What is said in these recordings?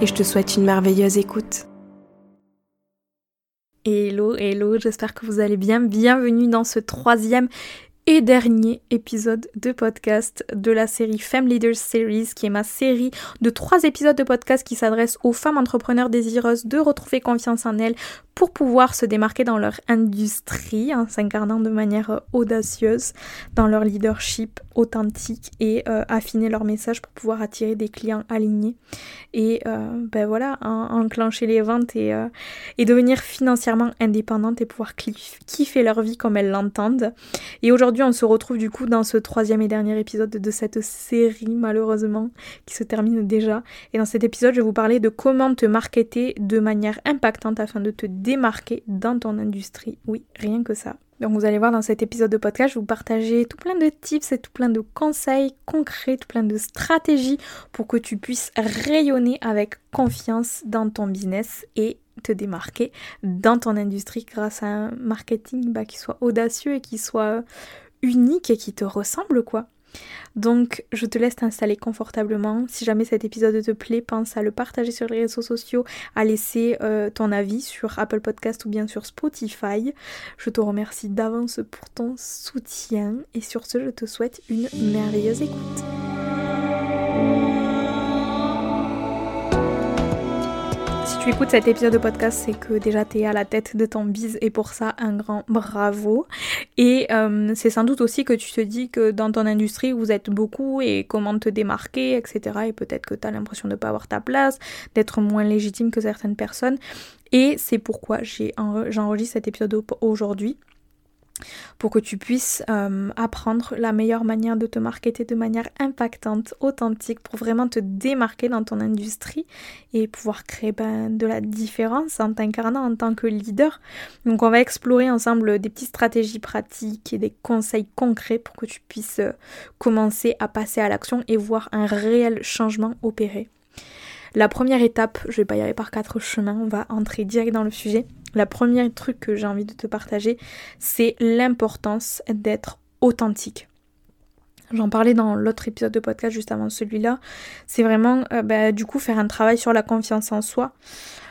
Et je te souhaite une merveilleuse écoute. Hello, j'espère que vous allez bien. Bienvenue dans ce 3e et dernier épisode de podcast de la série Fem Leader Series, qui est ma série de 3 épisodes de podcast qui s'adressent aux femmes entrepreneurs désireuses de retrouver confiance en elles pour pouvoir se démarquer dans leur industrie, en s'incarnant de manière audacieuse dans leur leadership authentique et affiner leur message pour pouvoir attirer des clients alignés et enclencher les ventes et devenir financièrement indépendante et pouvoir kiffer leur vie comme elles l'entendent. Et aujourd'hui, on se retrouve du coup dans ce 3e et dernier épisode de cette série, malheureusement, qui se termine déjà. Et dans cet épisode, je vais vous parler de comment te marketer de manière impactante afin de te démarquer dans ton industrie. Oui, rien que ça. Donc vous allez voir, dans cet épisode de podcast, je vais vous partager tout plein de tips et tout plein de conseils concrets, tout plein de stratégies pour que tu puisses rayonner avec confiance dans ton business et te démarquer dans ton industrie grâce à un marketing qui soit audacieux et qui soit unique et qui te ressemble, quoi. Donc je te laisse t'installer confortablement. Si jamais cet épisode te plaît, pense à le partager sur les réseaux sociaux, à laisser ton avis sur Apple Podcast ou bien sur Spotify. Je te remercie d'avance pour ton soutien et sur ce, je te souhaite une merveilleuse écoute. Si tu écoutes cet épisode de podcast, c'est que déjà t'es à la tête de ton biz et pour ça un grand bravo. Et c'est sans doute aussi que tu te dis que dans ton industrie vous êtes beaucoup et comment te démarquer, etc. Et peut-être que t'as l'impression de pas avoir ta place, d'être moins légitime que certaines personnes. Et c'est pourquoi j'enregistre cet épisode aujourd'hui. Pour que tu puisses apprendre la meilleure manière de te marketer de manière impactante, authentique, pour vraiment te démarquer dans ton industrie et pouvoir créer de la différence en t'incarnant en tant que leader. Donc on va explorer ensemble des petites stratégies pratiques et des conseils concrets pour que tu puisses commencer à passer à l'action et voir un réel changement opéré. La première étape, je vais pas y aller par 4 chemins, on va entrer direct dans le sujet. La première truc que j'ai envie de te partager, c'est l'importance d'être authentique. J'en parlais dans l'autre épisode de podcast juste avant celui-là. C'est vraiment, du coup, faire un travail sur la confiance en soi.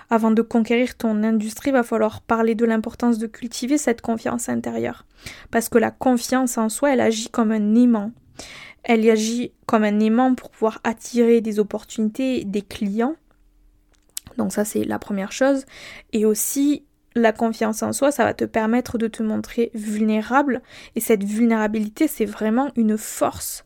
Avant de conquérir ton industrie, il va falloir parler de l'importance de cultiver cette confiance intérieure. Parce que la confiance en soi, elle agit comme un aimant. Elle agit comme un aimant pour pouvoir attirer des opportunités, des clients. Donc ça, c'est la première chose. Et aussi, la confiance en soi, ça va te permettre de te montrer vulnérable. Et cette vulnérabilité, c'est vraiment une force.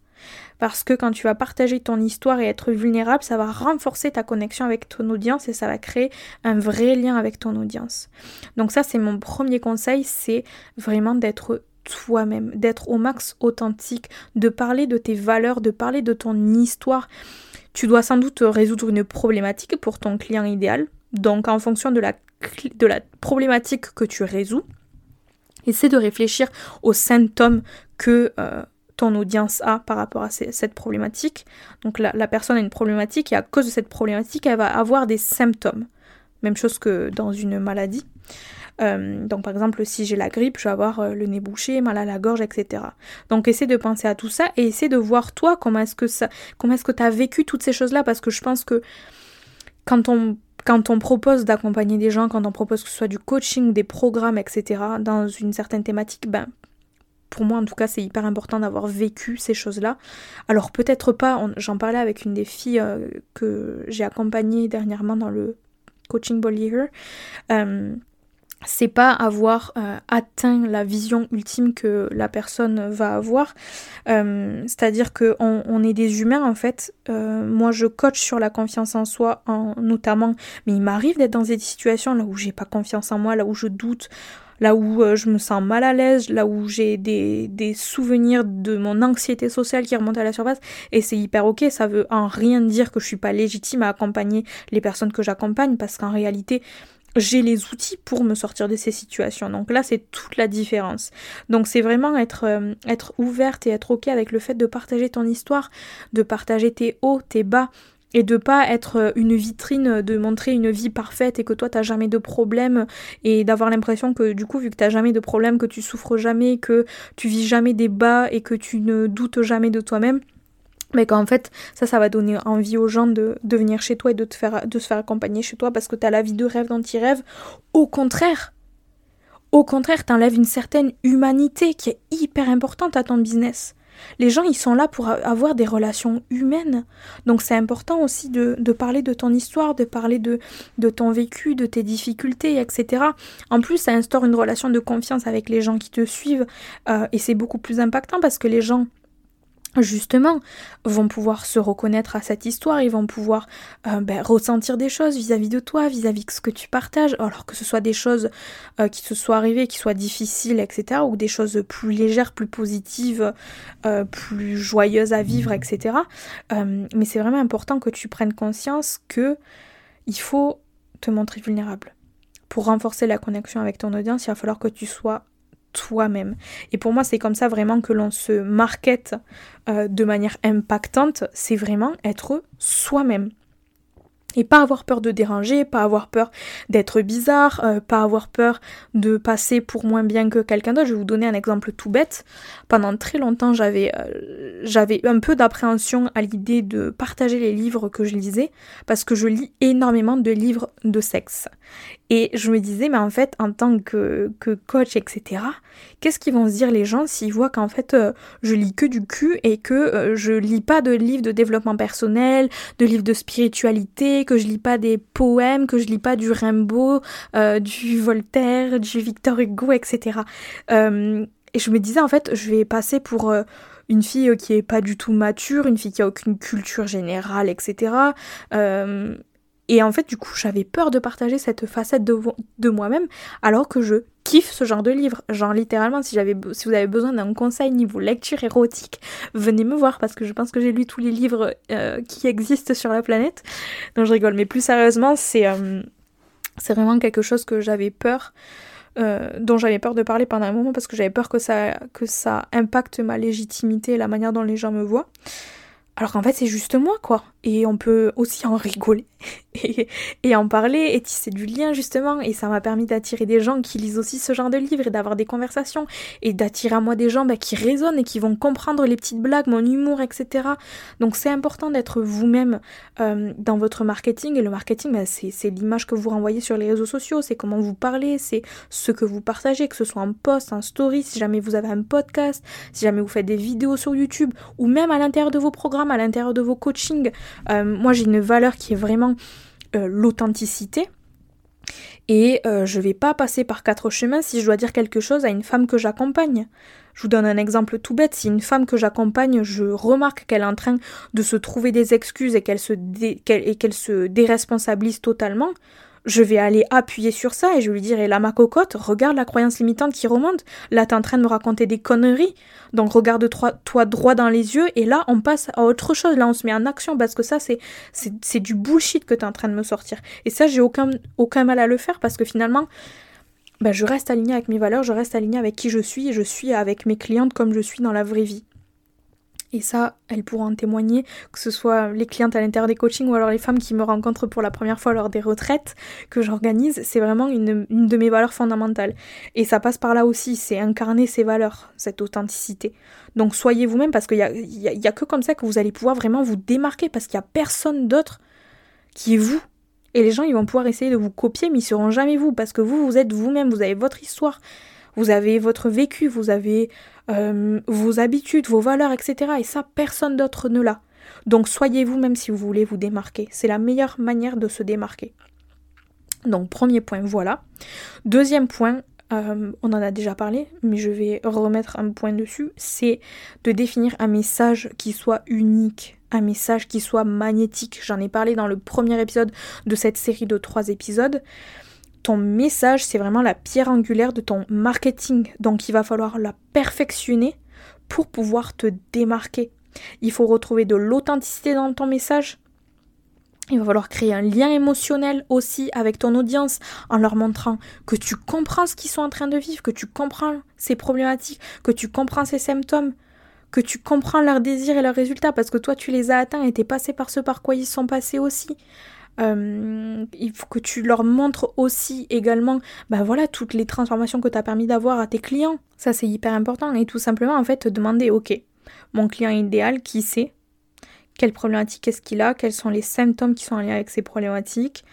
Parce que quand tu vas partager ton histoire et être vulnérable, ça va renforcer ta connexion avec ton audience et ça va créer un vrai lien avec ton audience. Donc ça, c'est mon premier conseil, c'est vraiment d'être toi-même, d'être au max authentique, de parler de tes valeurs, de parler de ton histoire. Tu dois sans doute résoudre une problématique pour ton client idéal, donc en fonction de la problématique que tu résous, essaie de réfléchir aux symptômes que ton audience a par rapport à cette problématique. Donc la personne a une problématique et à cause de cette problématique, elle va avoir des symptômes. Même chose que dans une maladie. Donc par exemple, si j'ai la grippe, je vais avoir le nez bouché, mal à la gorge, etc. Donc essaie de penser à tout ça et essaie de voir toi comment est-ce que tu as vécu toutes ces choses-là, parce que je pense que quand on propose d'accompagner des gens, quand on propose que ce soit du coaching, des programmes, etc., dans une certaine thématique, pour moi en tout cas c'est hyper important d'avoir vécu ces choses-là. Alors peut-être pas, j'en parlais avec une des filles que j'ai accompagnée dernièrement dans le coaching BoldlyHer. C'est pas avoir atteint la vision ultime que la personne va avoir, c'est-à-dire qu'on est des humains en fait. Moi je coach sur la confiance en soi notamment, mais il m'arrive d'être dans des situations là où j'ai pas confiance en moi, là où je doute, là où je me sens mal à l'aise, là où j'ai des souvenirs de mon anxiété sociale qui remontent à la surface, et c'est hyper ok, ça veut en rien dire que je suis pas légitime à accompagner les personnes que j'accompagne, parce qu'en réalité, j'ai les outils pour me sortir de ces situations. Donc là, c'est toute la différence. Donc c'est vraiment être ouverte et être ok avec le fait de partager ton histoire, de partager tes hauts, tes bas, et de pas être une vitrine, de montrer une vie parfaite et que toi t'as jamais de problème, et d'avoir l'impression que du coup vu que t'as jamais de problème, que tu souffres jamais, que tu vis jamais des bas et que tu ne doutes jamais de toi-même, mais qu'en fait ça va donner envie aux gens de venir chez toi et de se faire accompagner chez toi parce que t'as la vie de rêve dont ils rêvent. Au contraire, t'enlèves une certaine humanité qui est hyper importante à ton business. Les gens, ils sont là pour avoir des relations humaines. Donc c'est important aussi de parler de ton histoire, de parler de ton vécu, de tes difficultés, etc. En plus, ça instaure une relation de confiance avec les gens qui te suivent, et c'est beaucoup plus impactant parce que les gens, justement, vont pouvoir se reconnaître à cette histoire, ils vont pouvoir ressentir des choses vis-à-vis de toi, vis-à-vis de ce que tu partages, alors que ce soit des choses qui te soient arrivées, qui soient difficiles, etc., ou des choses plus légères, plus positives, plus joyeuses à vivre, etc. Mais c'est vraiment important que tu prennes conscience que il faut te montrer vulnérable. Pour renforcer la connexion avec ton audience, il va falloir que tu sois toi-même. Et pour moi, c'est comme ça vraiment que l'on se markete de manière impactante, c'est vraiment être soi-même. Et pas avoir peur de déranger, pas avoir peur d'être bizarre, pas avoir peur de passer pour moins bien que quelqu'un d'autre. Je vais vous donner un exemple tout bête. Pendant très longtemps, j'avais un peu d'appréhension à l'idée de partager les livres que je lisais, parce que je lis énormément de livres de sexe. Et je me disais, mais en fait, en tant que coach, etc., qu'est-ce qu'ils vont se dire les gens s'ils voient qu'en fait, je lis que du cul et que je lis pas de livres de développement personnel, de livres de spiritualité, que je lis pas des poèmes, que je lis pas du Rimbaud, du Voltaire, du Victor Hugo, etc. Et je me disais, en fait, je vais passer pour une fille qui est pas du tout mature, une fille qui a aucune culture générale, etc., et en fait, du coup, j'avais peur de partager cette facette de moi-même, alors que je kiffe ce genre de livre. Genre, littéralement, si vous avez besoin d'un conseil niveau lecture érotique, venez me voir, parce que je pense que j'ai lu tous les livres qui existent sur la planète. Donc, je rigole. Mais plus sérieusement, c'est vraiment quelque chose que j'avais peur, dont j'avais peur de parler pendant un moment, parce que j'avais peur que ça impacte ma légitimité et la manière dont les gens me voient. Alors qu'en fait, c'est juste moi, quoi. Et on peut aussi en rigoler et en parler et tisser du lien, justement. Et ça m'a permis d'attirer des gens qui lisent aussi ce genre de livres et d'avoir des conversations et d'attirer à moi des gens qui résonnent et qui vont comprendre les petites blagues, mon humour, etc. Donc c'est important d'être vous-même dans votre marketing. Et le marketing, c'est l'image que vous renvoyez sur les réseaux sociaux, c'est comment vous parlez, c'est ce que vous partagez, que ce soit en post, en story, si jamais vous avez un podcast, si jamais vous faites des vidéos sur YouTube ou même à l'intérieur de vos programmes, à l'intérieur de vos coachings. Moi, j'ai une valeur qui est vraiment l'authenticité, et je vais pas passer par quatre chemins si je dois dire quelque chose à une femme que j'accompagne. Je vous donne un exemple tout bête. Si une femme que j'accompagne, je remarque qu'elle est en train de se trouver des excuses et qu'elle se déresponsabilise totalement, je vais aller appuyer sur ça et je vais lui dire « Et là, ma cocotte, regarde la croyance limitante qui remonte. Là, t'es en train de me raconter des conneries. Donc, regarde-toi droit dans les yeux. Et là, on passe à autre chose. Là, on se met en action parce que ça, c'est du bullshit que t'es en train de me sortir. » Et ça, j'ai aucun mal à le faire parce que finalement, je reste alignée avec mes valeurs, je reste alignée avec qui je suis et je suis avec mes clientes comme je suis dans la vraie vie. Et ça, elles pourront en témoigner, que ce soit les clientes à l'intérieur des coachings ou alors les femmes qui me rencontrent pour la première fois lors des retraites que j'organise, c'est vraiment une de mes valeurs fondamentales. Et ça passe par là aussi, c'est incarner ces valeurs, cette authenticité. Donc soyez vous-même, parce qu'il y a que comme ça que vous allez pouvoir vraiment vous démarquer, parce qu'il n'y a personne d'autre qui est vous. Et les gens, ils vont pouvoir essayer de vous copier, mais ils ne seront jamais vous, parce que vous êtes vous-même, vous avez votre histoire. Vous avez votre vécu, vous avez vos habitudes, vos valeurs, etc. Et ça, personne d'autre ne l'a. Donc soyez vous-même si vous voulez vous démarquer. C'est la meilleure manière de se démarquer. Donc premier point, voilà. Deuxième point, on en a déjà parlé, mais je vais remettre un point dessus. C'est de définir un message qui soit unique, un message qui soit magnétique. J'en ai parlé dans le premier épisode de cette série de 3 épisodes. ton message, c'est vraiment la pierre angulaire de ton marketing. Donc il va falloir la perfectionner pour pouvoir te démarquer. Il faut retrouver de l'authenticité dans ton message. Il va falloir créer un lien émotionnel aussi avec ton audience en leur montrant que tu comprends ce qu'ils sont en train de vivre, que tu comprends ces problématiques, que tu comprends ces symptômes, que tu comprends leurs désirs et leurs résultats parce que toi tu les as atteints et t'es passé par ce par quoi ils sont passés aussi. Il faut que tu leur montres aussi également toutes les transformations que tu as permis d'avoir à tes clients. Ça c'est hyper important et tout simplement en fait te demander ok, mon client idéal, qui c'est? Quelle problématique est-ce qu'il a? Quels sont les symptômes qui sont en lien avec ces problématiques?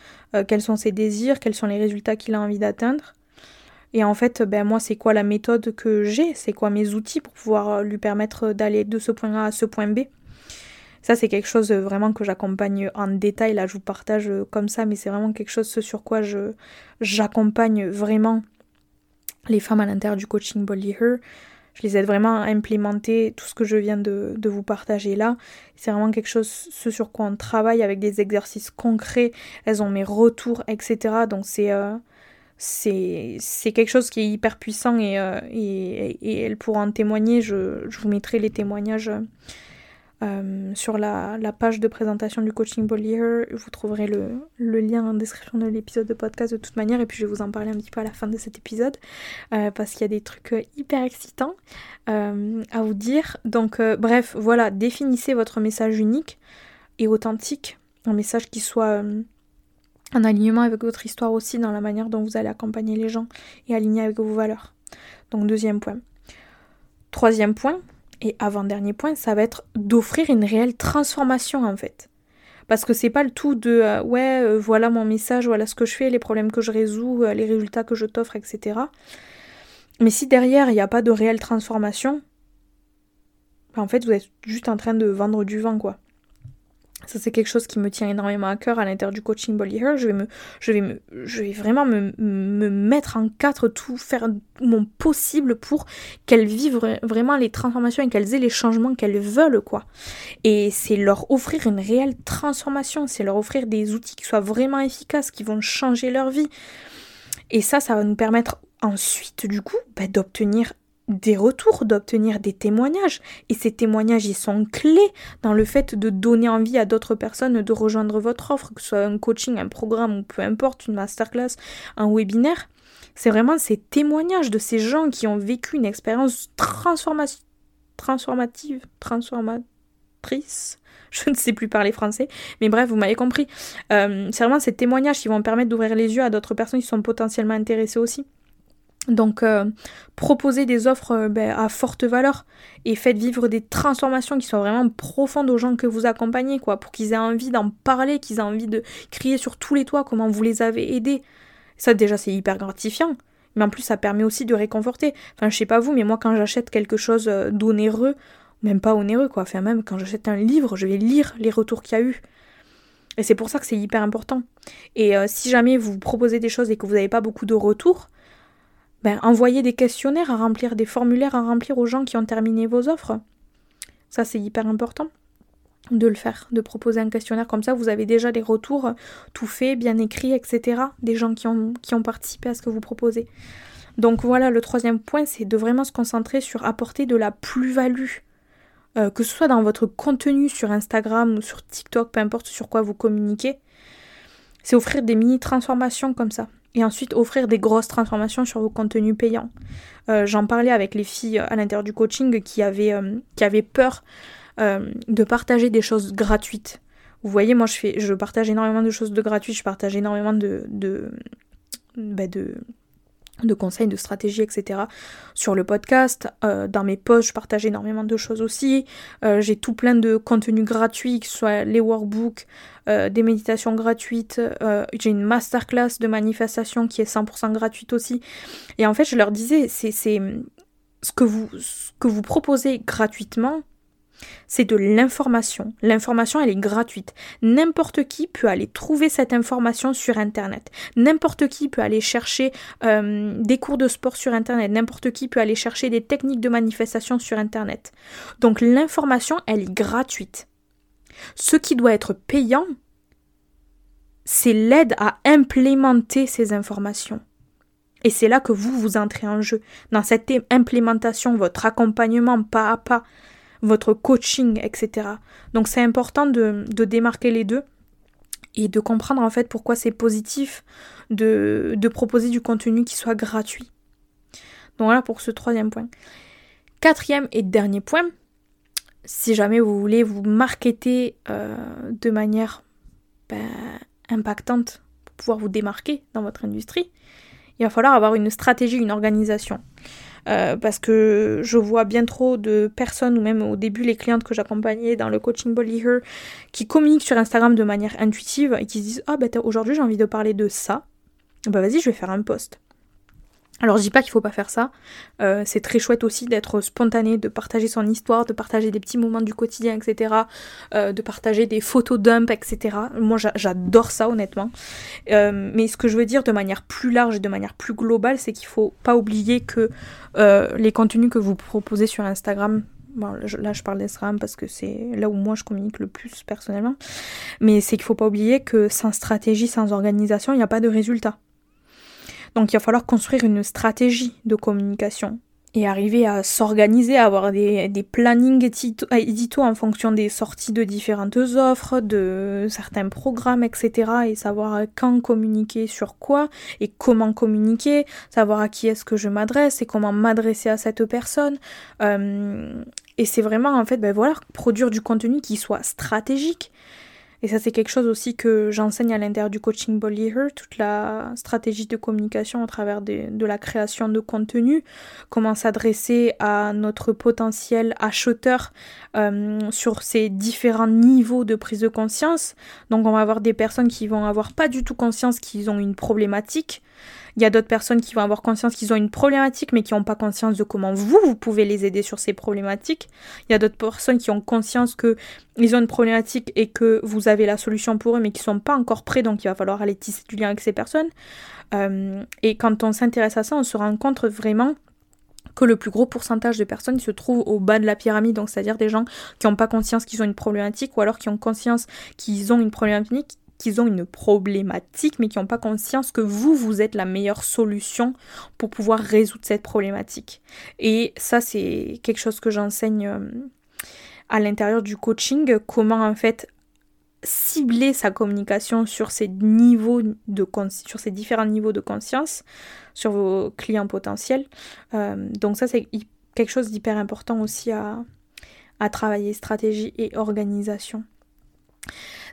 Quels sont ses désirs? Quels sont les résultats qu'il a envie d'atteindre? Et en fait, moi, c'est quoi la méthode que j'ai? C'est quoi mes outils pour pouvoir lui permettre d'aller de ce point A à ce point B? Ça, c'est quelque chose vraiment que j'accompagne en détail. Là, je vous partage comme ça, mais c'est vraiment quelque chose sur quoi j'accompagne vraiment les femmes à l'intérieur du coaching BoldlyHer. Je les aide vraiment à implémenter tout ce que je viens de vous partager là. C'est vraiment quelque chose, ce sur quoi on travaille avec des exercices concrets. Elles ont mes retours, etc. Donc c'est quelque chose qui est hyper puissant et elles pourront en témoigner. Je vous mettrai les témoignages sur la page de présentation du coaching BoldlyHer. Vous trouverez le lien en description de l'épisode de podcast de toute manière et puis je vais vous en parler un petit peu à la fin de cet épisode parce qu'il y a des trucs hyper excitants à vous dire. Donc définissez votre message unique et authentique, un message qui soit en alignement avec votre histoire aussi dans la manière dont vous allez accompagner les gens et aligné avec vos valeurs. Donc 2e point. 3e point. Et avant-dernier point, ça va être d'offrir une réelle transformation en fait. Parce que c'est pas le tout de voilà mon message, voilà ce que je fais, les problèmes que je résous, les résultats que je t'offre, etc. Mais si derrière il n'y a pas de réelle transformation, en fait vous êtes juste en train de vendre du vent quoi. Ça c'est quelque chose qui me tient énormément à cœur à l'intérieur du coaching BoldlyHer. Je vais vraiment me mettre en quatre, tout faire mon possible pour qu'elles vivent vraiment les transformations et qu'elles aient les changements qu'elles veulent quoi. Et c'est leur offrir une réelle transformation, c'est leur offrir des outils qui soient vraiment efficaces, qui vont changer leur vie. Et ça va nous permettre ensuite du coup d'obtenir des retours, d'obtenir des témoignages. Et ces témoignages, ils sont clés dans le fait de donner envie à d'autres personnes de rejoindre votre offre, que ce soit un coaching, un programme ou peu importe, une masterclass, un webinaire. C'est vraiment ces témoignages de ces gens qui ont vécu une expérience transformatrice. Je ne sais plus parler français, mais bref, vous m'avez compris. C'est vraiment ces témoignages qui vont permettre d'ouvrir les yeux à d'autres personnes qui sont potentiellement intéressées aussi. Donc, proposez des offres à forte valeur et faites vivre des transformations qui sont vraiment profondes aux gens que vous accompagnez, quoi, pour qu'ils aient envie d'en parler, qu'ils aient envie de crier sur tous les toits comment vous les avez aidés. Ça, déjà, c'est hyper gratifiant, mais en plus, ça permet aussi de réconforter. Enfin, je sais pas vous, mais moi, quand j'achète quelque chose d'onéreux, même pas onéreux, quoi, enfin, même quand j'achète un livre, je vais lire les retours qu'il y a eu. Et c'est pour ça que c'est hyper important. Et si jamais vous proposez des choses et que vous n'avez pas beaucoup de retours, envoyez des questionnaires à remplir, des formulaires à remplir aux gens qui ont terminé vos offres. Ça, c'est hyper important de le faire, de proposer un questionnaire comme ça. Vous avez déjà des retours tout faits, bien écrits, etc. Des gens qui ont participé à ce que vous proposez. Donc voilà, le 3e point, c'est de vraiment se concentrer sur apporter de la plus-value. Que ce soit dans votre contenu sur Instagram ou sur TikTok, peu importe sur quoi vous communiquez. C'est offrir des mini-transformations comme ça. Et ensuite, offrir des grosses transformations sur vos contenus payants. J'en parlais avec les filles à l'intérieur du coaching qui avaient peur de partager des choses gratuites. Vous voyez, moi, je partage énormément de choses de gratuites, je partage énormément de conseils, de stratégies, etc. Sur le podcast, dans mes posts, je partage énormément de choses aussi. J'ai tout plein de contenus gratuits, que ce soit les workbooks, des méditations gratuites. J'ai une masterclass de manifestation qui est 100% gratuite aussi. Et en fait, je leur disais, c'est ce que vous proposez gratuitement, c'est de l'information. L'information, elle est gratuite. N'importe qui peut aller trouver cette information sur Internet. N'importe qui peut aller chercher des cours de sport sur Internet. N'importe qui peut aller chercher des techniques de manifestation sur Internet. Donc l'information, elle est gratuite. Ce qui doit être payant, c'est l'aide à implémenter ces informations. Et c'est là que vous entrez en jeu. Dans cette implémentation, votre accompagnement pas à pas, votre coaching, etc. Donc c'est important de démarquer les deux et de comprendre en fait pourquoi c'est positif de proposer du contenu qui soit gratuit. Donc voilà pour ce troisième point. Quatrième et dernier point, si jamais vous voulez vous marketer de manière impactante pour pouvoir vous démarquer dans votre industrie, il va falloir avoir une stratégie, une organisation. Parce que je vois bien trop de personnes, ou même au début les clientes que j'accompagnais dans le coaching BoldlyHer, qui communiquent sur Instagram de manière intuitive et qui se disent « Ah ben aujourd'hui j'ai envie de parler de ça, ben vas-y je vais faire un post ». Alors je dis pas qu'il faut pas faire ça, c'est très chouette aussi d'être spontané, de partager son histoire, de partager des petits moments du quotidien, etc. De partager des photos dump, etc. Moi j'adore ça honnêtement. Mais ce que je veux dire de manière plus large et de manière plus globale, c'est qu'il faut pas oublier que les contenus que vous proposez sur Instagram, là je parle d'Instagram parce que c'est là où moi je communique le plus personnellement, mais c'est qu'il faut pas oublier que sans stratégie, sans organisation, il n'y a pas de résultat. Donc il va falloir construire une stratégie de communication et arriver à s'organiser, à avoir des plannings édito en fonction des sorties de différentes offres, de certains programmes, etc. Et savoir quand communiquer sur quoi et comment communiquer, savoir à qui est-ce que je m'adresse et comment m'adresser à cette personne. Et c'est vraiment en fait, produire du contenu qui soit stratégique. Et ça, c'est quelque chose aussi que j'enseigne à l'intérieur du coaching BoldlyHer, toute la stratégie de communication au travers de la création de contenu, comment s'adresser à notre potentiel acheteur sur ces différents niveaux de prise de conscience. Donc on va avoir des personnes qui vont avoir pas du tout conscience qu'ils ont une problématique. Il y a d'autres personnes qui vont avoir conscience qu'ils ont une problématique mais qui n'ont pas conscience de comment vous pouvez les aider sur ces problématiques. Il y a d'autres personnes qui ont conscience qu'ils ont une problématique et que vous avez la solution pour eux mais qui ne sont pas encore prêts, donc il va falloir aller tisser du lien avec ces personnes. Et quand on s'intéresse à ça, on se rend compte vraiment que le plus gros pourcentage de personnes se trouve au bas de la pyramide, donc c'est-à-dire des gens qui n'ont pas conscience qu'ils ont une problématique ou alors qui ont conscience qu'ils ont une problématique, qu'ils ont une problématique mais qui n'ont pas conscience que vous êtes la meilleure solution pour pouvoir résoudre cette problématique. Et ça, c'est quelque chose que j'enseigne à l'intérieur du coaching, comment en fait cibler sa communication sur sur ces différents niveaux de conscience, sur vos clients potentiels. Donc ça, c'est quelque chose d'hyper important aussi à travailler, stratégie et organisation.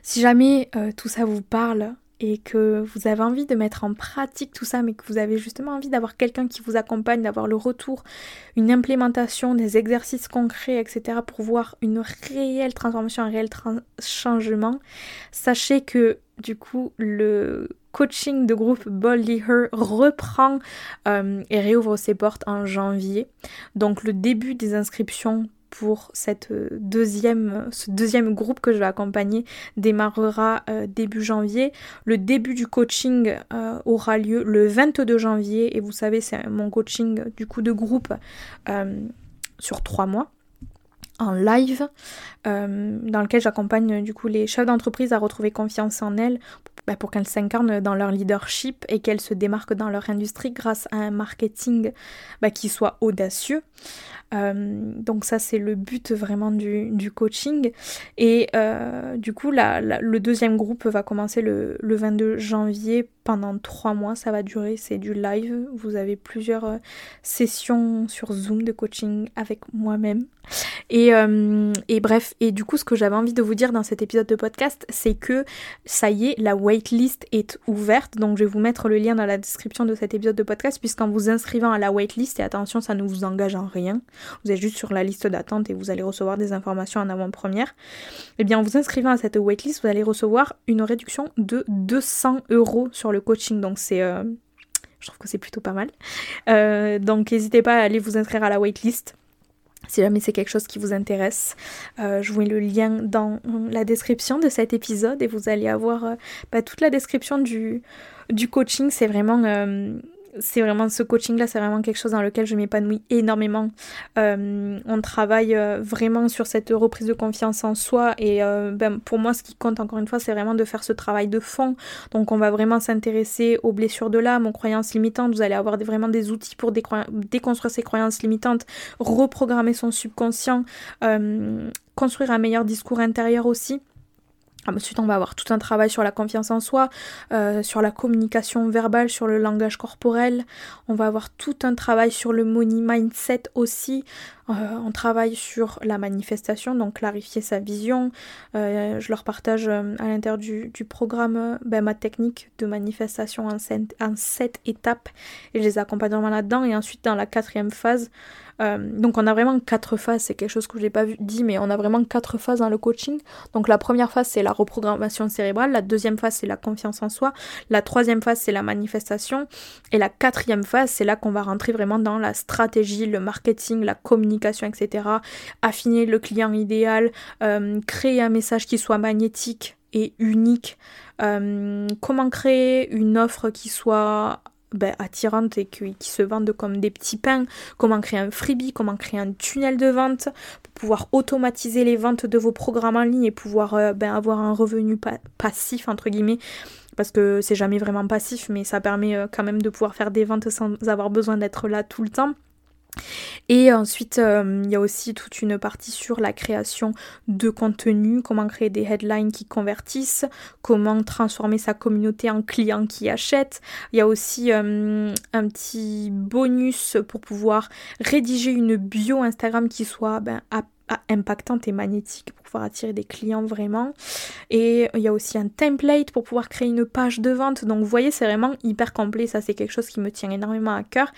Si jamais tout ça vous parle et que vous avez envie de mettre en pratique tout ça, mais que vous avez justement envie d'avoir quelqu'un qui vous accompagne, d'avoir le retour, une implémentation, des exercices concrets, etc. pour voir une réelle transformation, un réel changement, sachez que du coup le coaching de groupe BoldlyHer reprend et réouvre ses portes en janvier. Donc le début des inscriptions pour ce deuxième groupe que je vais accompagner démarrera début janvier. Le début du coaching aura lieu le 22 janvier et vous savez, c'est mon coaching du coup de groupe sur 3 mois en live dans lequel j'accompagne du coup les chefs d'entreprise à retrouver confiance en elles pour qu'elles s'incarnent dans leur leadership et qu'elles se démarquent dans leur industrie grâce à un marketing qui soit audacieux. Donc ça, c'est le but vraiment du coaching. Et du coup, le deuxième groupe va commencer le 22 janvier pendant 3 mois. Ça va durer, c'est du live. Vous avez plusieurs sessions sur Zoom de coaching avec moi-même. Et bref, et du coup, ce que j'avais envie de vous dire dans cet épisode de podcast, c'est que ça y est, la waitlist est ouverte. Donc je vais vous mettre le lien dans la description de cet épisode de podcast, puisqu'en vous inscrivant à la waitlist, et attention, ça ne vous engage en rien. Vous êtes juste sur la liste d'attente et vous allez recevoir des informations en avant-première. Et bien en vous inscrivant à cette waitlist, vous allez recevoir une réduction de 200 € sur le coaching. Donc c'est, je trouve que c'est plutôt pas mal. Donc n'hésitez pas à aller vous inscrire à la waitlist si jamais c'est quelque chose qui vous intéresse. Je vous mets le lien dans la description de cet épisode et vous allez avoir toute la description du coaching. C'est vraiment c'est vraiment ce coaching-là, c'est vraiment quelque chose dans lequel je m'épanouis énormément. On travaille vraiment sur cette reprise de confiance en soi et pour moi, ce qui compte encore une fois, c'est vraiment de faire ce travail de fond. Donc on va vraiment s'intéresser aux blessures de l'âme, aux croyances limitantes. Vous allez avoir vraiment des outils pour déconstruire ces croyances limitantes, reprogrammer son subconscient, construire un meilleur discours intérieur aussi. Ensuite, on va avoir tout un travail sur la confiance en soi, sur la communication verbale, sur le langage corporel. On va avoir tout un travail sur le money mindset aussi. On travaille sur la manifestation, donc clarifier sa vision. Je leur partage à l'intérieur du programme ma technique de manifestation en 7 étapes. Et je les accompagne vraiment là-dedans. Et ensuite, dans la 4e phase, donc on a vraiment 4 phases, c'est quelque chose que je n'ai pas dit, mais on a vraiment 4 phases dans le coaching. Donc la première phase, c'est la reprogrammation cérébrale, la 2e phase, c'est la confiance en soi, la 3e phase, c'est la manifestation, et la 4e phase, c'est là qu'on va rentrer vraiment dans la stratégie, le marketing, la communication, etc., affiner le client idéal, créer un message qui soit magnétique et unique, comment créer une offre qui soit... attirante et qui se vendent comme des petits pains, comment créer un freebie, comment créer un tunnel de vente pour pouvoir automatiser les ventes de vos programmes en ligne et pouvoir avoir un revenu passif entre guillemets, parce que c'est jamais vraiment passif, mais ça permet quand même de pouvoir faire des ventes sans avoir besoin d'être là tout le temps. Et ensuite, y a aussi toute une partie sur la création de contenu, comment créer des headlines qui convertissent, comment transformer sa communauté en clients qui achètent. Il y a aussi un petit bonus pour pouvoir rédiger une bio Instagram qui soit impactante et magnétique pour pouvoir attirer des clients vraiment. Et il y a aussi un template pour pouvoir créer une page de vente. Donc vous voyez, c'est vraiment hyper complet. Ça, c'est quelque chose qui me tient énormément à cœur.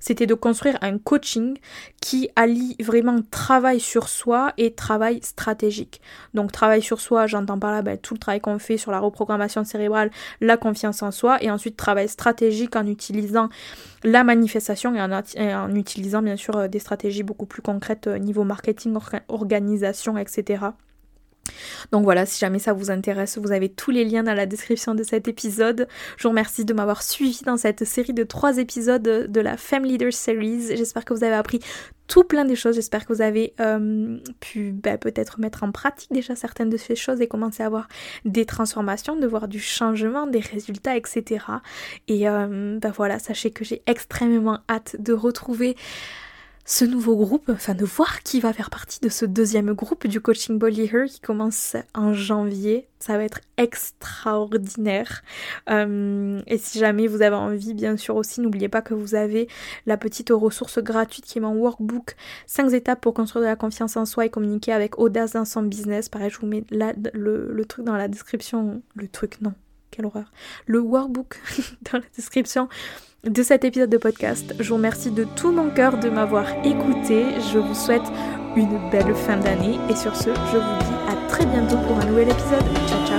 C'était de construire un coaching qui allie vraiment travail sur soi et travail stratégique. Donc travail sur soi, j'entends par là tout le travail qu'on fait sur la reprogrammation cérébrale, la confiance en soi, et ensuite travail stratégique en utilisant la manifestation et en utilisant bien sûr des stratégies beaucoup plus concrètes niveau marketing, organisation, etc. Donc voilà, si jamais ça vous intéresse, vous avez tous les liens dans la description de cet épisode. Je vous remercie de m'avoir suivi dans cette série de 3 épisodes de la Fem Leader Series. J'espère que vous avez appris tout plein de choses. J'espère que vous avez pu peut-être mettre en pratique déjà certaines de ces choses et commencer à avoir des transformations, de voir du changement, des résultats, etc. Et voilà, sachez que j'ai extrêmement hâte de retrouver ce nouveau groupe, de voir qui va faire partie de ce 2e groupe du coaching BoldlyHer qui commence en janvier. Ça va être extraordinaire. Et si jamais vous avez envie, bien sûr aussi, n'oubliez pas que vous avez la petite ressource gratuite qui est mon workbook 5 étapes pour construire de la confiance en soi et communiquer avec audace dans son business. Pareil, je vous mets le truc dans la description. Quelle horreur. Le workbook dans la description de cet épisode de podcast. Je vous remercie de tout mon cœur de m'avoir écouté. Je vous souhaite une belle fin d'année et sur ce, je vous dis à très bientôt pour un nouvel épisode. Ciao, ciao.